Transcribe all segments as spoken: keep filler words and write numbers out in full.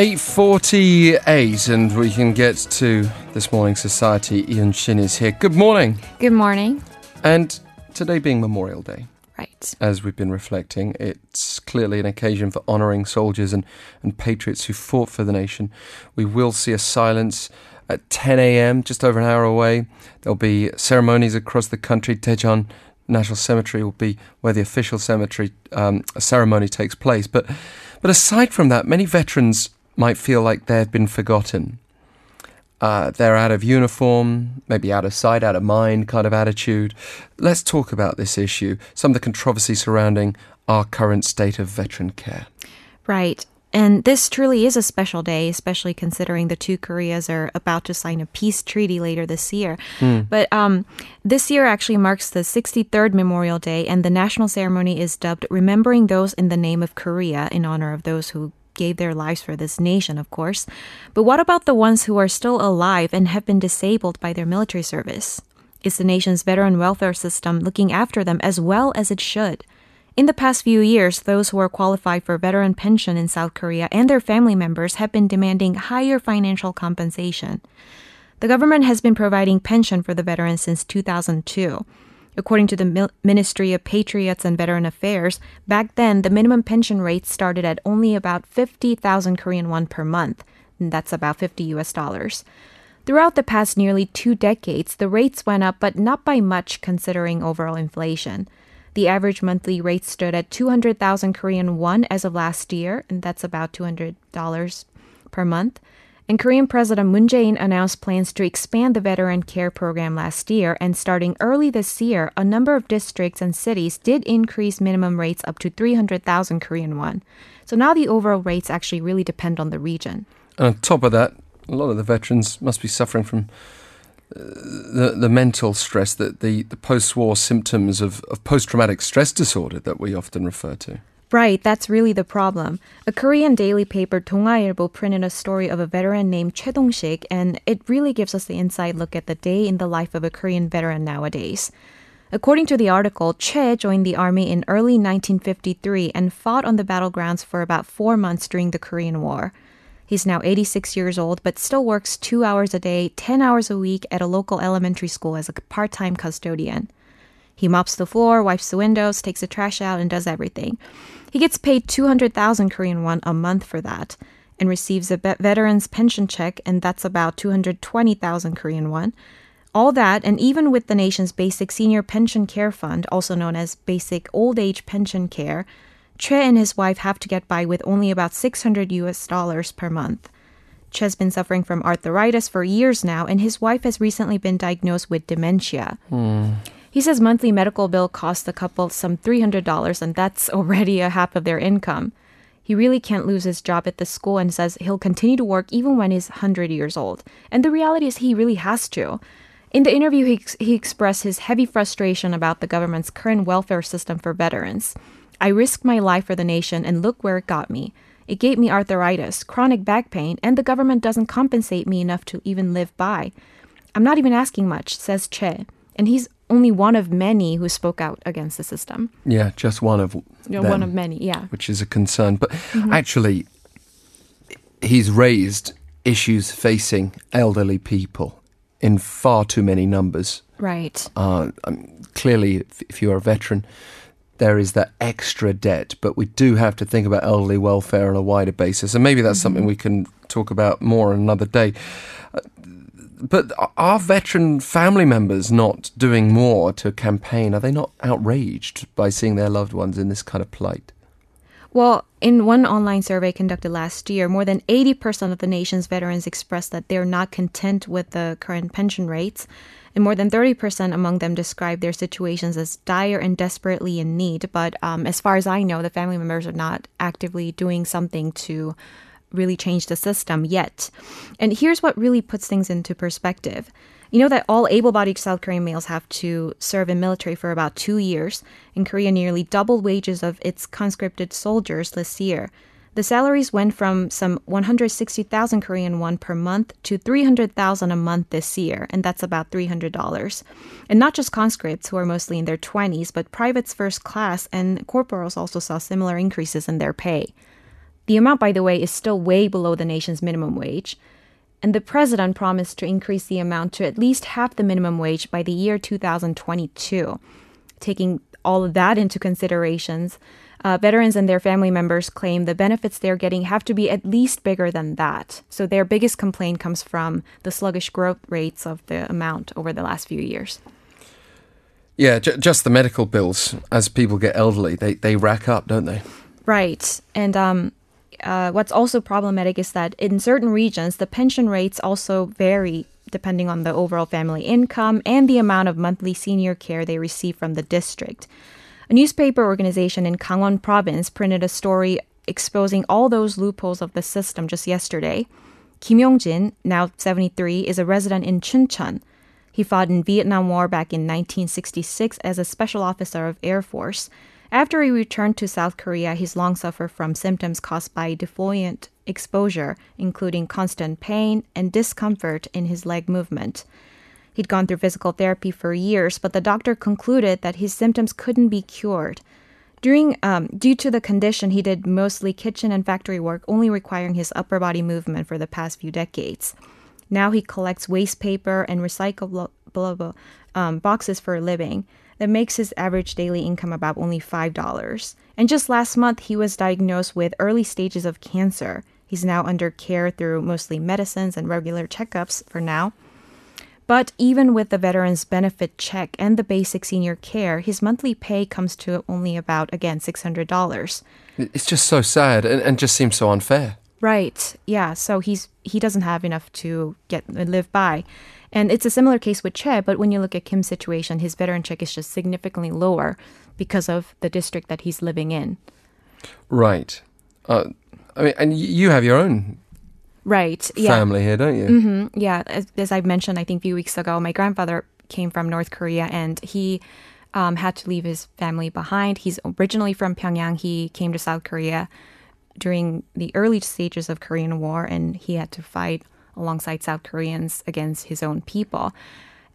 eight forty-eight and we can get to This Morning's Society. Ian Shin is here. Good morning. Good morning. And today being Memorial Day. Right. As we've been reflecting, it's clearly an occasion for honouring soldiers and, and patriots who fought for the nation. We will see a silence at ten a.m., just over an hour away. There'll be ceremonies across the country. Daejeon National Cemetery will be where the official cemetery um, ceremony takes place. But, but aside from that, many veterans might feel like they've been forgotten. Uh, they're out of uniform, maybe out of sight, out of mind kind of attitude. Let's talk about this issue, some of the controversy surrounding our current state of veteran care. Right. And this truly is a special day, especially considering the two Koreas are about to sign a peace treaty later this year. Mm. But um, this year actually marks the sixty-third Memorial Day, and the national ceremony is dubbed Remembering Those in the Name of Korea, in honor of those who gave their lives for this nation, of course. But what about the ones who are still alive and have been disabled by their military service? Is the nation's veteran welfare system looking after them as well as it should? In the past few years, those who are qualified for veteran pension in South Korea and their family members have been demanding higher financial compensation. The government has been providing pension for the veterans since two thousand two. According to the Ministry of Patriots and Veteran Affairs, back then, the minimum pension rate started at only about fifty thousand Korean won per month. And that's about fifty U S dollars. Throughout the past nearly two decades, the rates went up, but not by much considering overall inflation. The average monthly rate stood at two hundred thousand Korean won as of last year, and that's about two hundred dollars per month. And Korean President Moon Jae-in announced plans to expand the veteran care program last year, and starting early this year, a number of districts and cities did increase minimum rates up to three hundred thousand Korean won. So now the overall rates actually really depend on the region. And on top of that, a lot of the veterans must be suffering from The, the mental stress, that the, the post-war symptoms of, of post-traumatic stress disorder that we often refer to. Right, that's really the problem. A Korean daily paper, Donga Ilbo, printed a story of a veteran named Choi Dong-sik, and it really gives us the inside look at the day in the life of a Korean veteran nowadays. According to the article, Choi joined the army in early nineteen fifty-three and fought on the battlegrounds for about four months during the Korean War. He's now eighty-six years old, but still works two hours a day, ten hours a week at a local elementary school as a part-time custodian. He mops the floor, wipes the windows, takes the trash out, and does everything. He gets paid two hundred thousand Korean won a month for that, and receives a be- veteran's pension check, and that's about two hundred twenty thousand Korean won. All that, and even with the nation's basic senior pension care fund, also known as basic old age pension care, Choi and his wife have to get by with only about six hundred U S dollars per month. Choi's been suffering from arthritis for years now, and his wife has recently been diagnosed with dementia. Mm. He says monthly medical bill costs the couple some three hundred dollars, and that's already a half of their income. He really can't lose his job at the school and says he'll continue to work even when he's one hundred years old. And the reality is he really has to. In the interview, he, ex- he expressed his heavy frustration about the government's current welfare system for veterans. I risked my life for the nation, and look where it got me. It gave me arthritis, chronic back pain, and the government doesn't compensate me enough to even live by. I'm not even asking much, says Choi. And he's only one of many who spoke out against the system. Yeah, just one of yeah, them. One of many, yeah. Which is a concern. But mm-hmm. actually, he's raised issues facing elderly people in far too many numbers. Right. Uh, um, clearly, if, if you are a veteran, there is that extra debt, but we do have to think about elderly welfare on a wider basis, and maybe that's mm-hmm. something we can talk about more on another day. Uh, but are veteran family members not doing more to campaign? Are they not outraged by seeing their loved ones in this kind of plight? Well, in one online survey conducted last year, more than eighty percent of the nation's veterans expressed that they're not content with the current pension rates. And more than thirty percent among them describe their situations as dire and desperately in need. But um, as far as I know, the family members are not actively doing something to really change the system yet. And here's what really puts things into perspective. You know that all able-bodied South Korean males have to serve in military for about two years, and Korea nearly doubled wages of its conscripted soldiers this year. The salaries went from some one hundred sixty thousand Korean won per month to three hundred thousand a month this year, and that's about three hundred dollars. And not just conscripts, who are mostly in their twenties, but privates first class and corporals also saw similar increases in their pay. The amount, by the way, is still way below the nation's minimum wage. And the president promised to increase the amount to at least half the minimum wage by the year two thousand twenty-two. Taking all of that into considerations, uh, veterans and their family members claim the benefits they're getting have to be at least bigger than that. So their biggest complaint comes from the sluggish growth rates of the amount over the last few years. Yeah, ju- just the medical bills. As people get elderly, they, they rack up, don't they? Right. And um, uh, what's also problematic is that in certain regions, the pension rates also vary depending on the overall family income and the amount of monthly senior care they receive from the district. A newspaper organization in Gangwon province printed a story exposing all those loopholes of the system just yesterday. Kim Yongjin, now seventy-three, is a resident in Chuncheon. He fought in Vietnam War back in nineteen sixty-six as a special officer of Air Force. After he returned to South Korea, he's long suffered from symptoms caused by defoliant exposure, including constant pain and discomfort in his leg movement. He'd gone through physical therapy for years, but the doctor concluded that his symptoms couldn't be cured. During, um, due to the condition, he did mostly kitchen and factory work, only requiring his upper body movement for the past few decades. Now he collects waste paper and recyclable um, boxes for a living. That makes his average daily income about only five dollars. And just last month, he was diagnosed with early stages of cancer. He's now under care through mostly medicines and regular checkups for now. But even with the veteran's benefit check and the basic senior care, his monthly pay comes to only about, again, six hundred dollars. It's just so sad and, and just seems so unfair. Right, yeah, so he's he doesn't have enough to get live by. And it's a similar case with Choi, but when you look at Kim's situation, his veteran check is just significantly lower because of the district that he's living in. Right. Uh, I mean, and you have your own right family yeah. here, don't you? Mm-hmm. Yeah, as, as I mentioned, I think a few weeks ago, my grandfather came from North Korea and he um, had to leave his family behind. He's originally from Pyongyang. He came to South Korea during the early stages of Korean War, and he had to fight alongside South Koreans against his own people.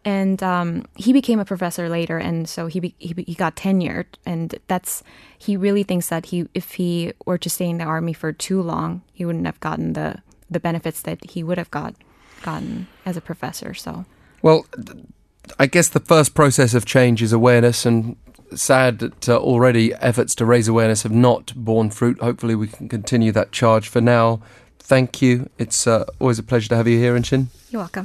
And um, he became a professor later, and so he, be- he, be- he got tenured. And that's he really thinks that he if he were to stay in the army for too long, he wouldn't have gotten the, the benefits that he would have got gotten as a professor. So, well, I guess the first process of change is awareness, and sad that uh, already efforts to raise awareness have not borne fruit. Hopefully we can continue that charge. For now, thank you. It's uh, always a pleasure to have you here, Ian Shin. You're welcome.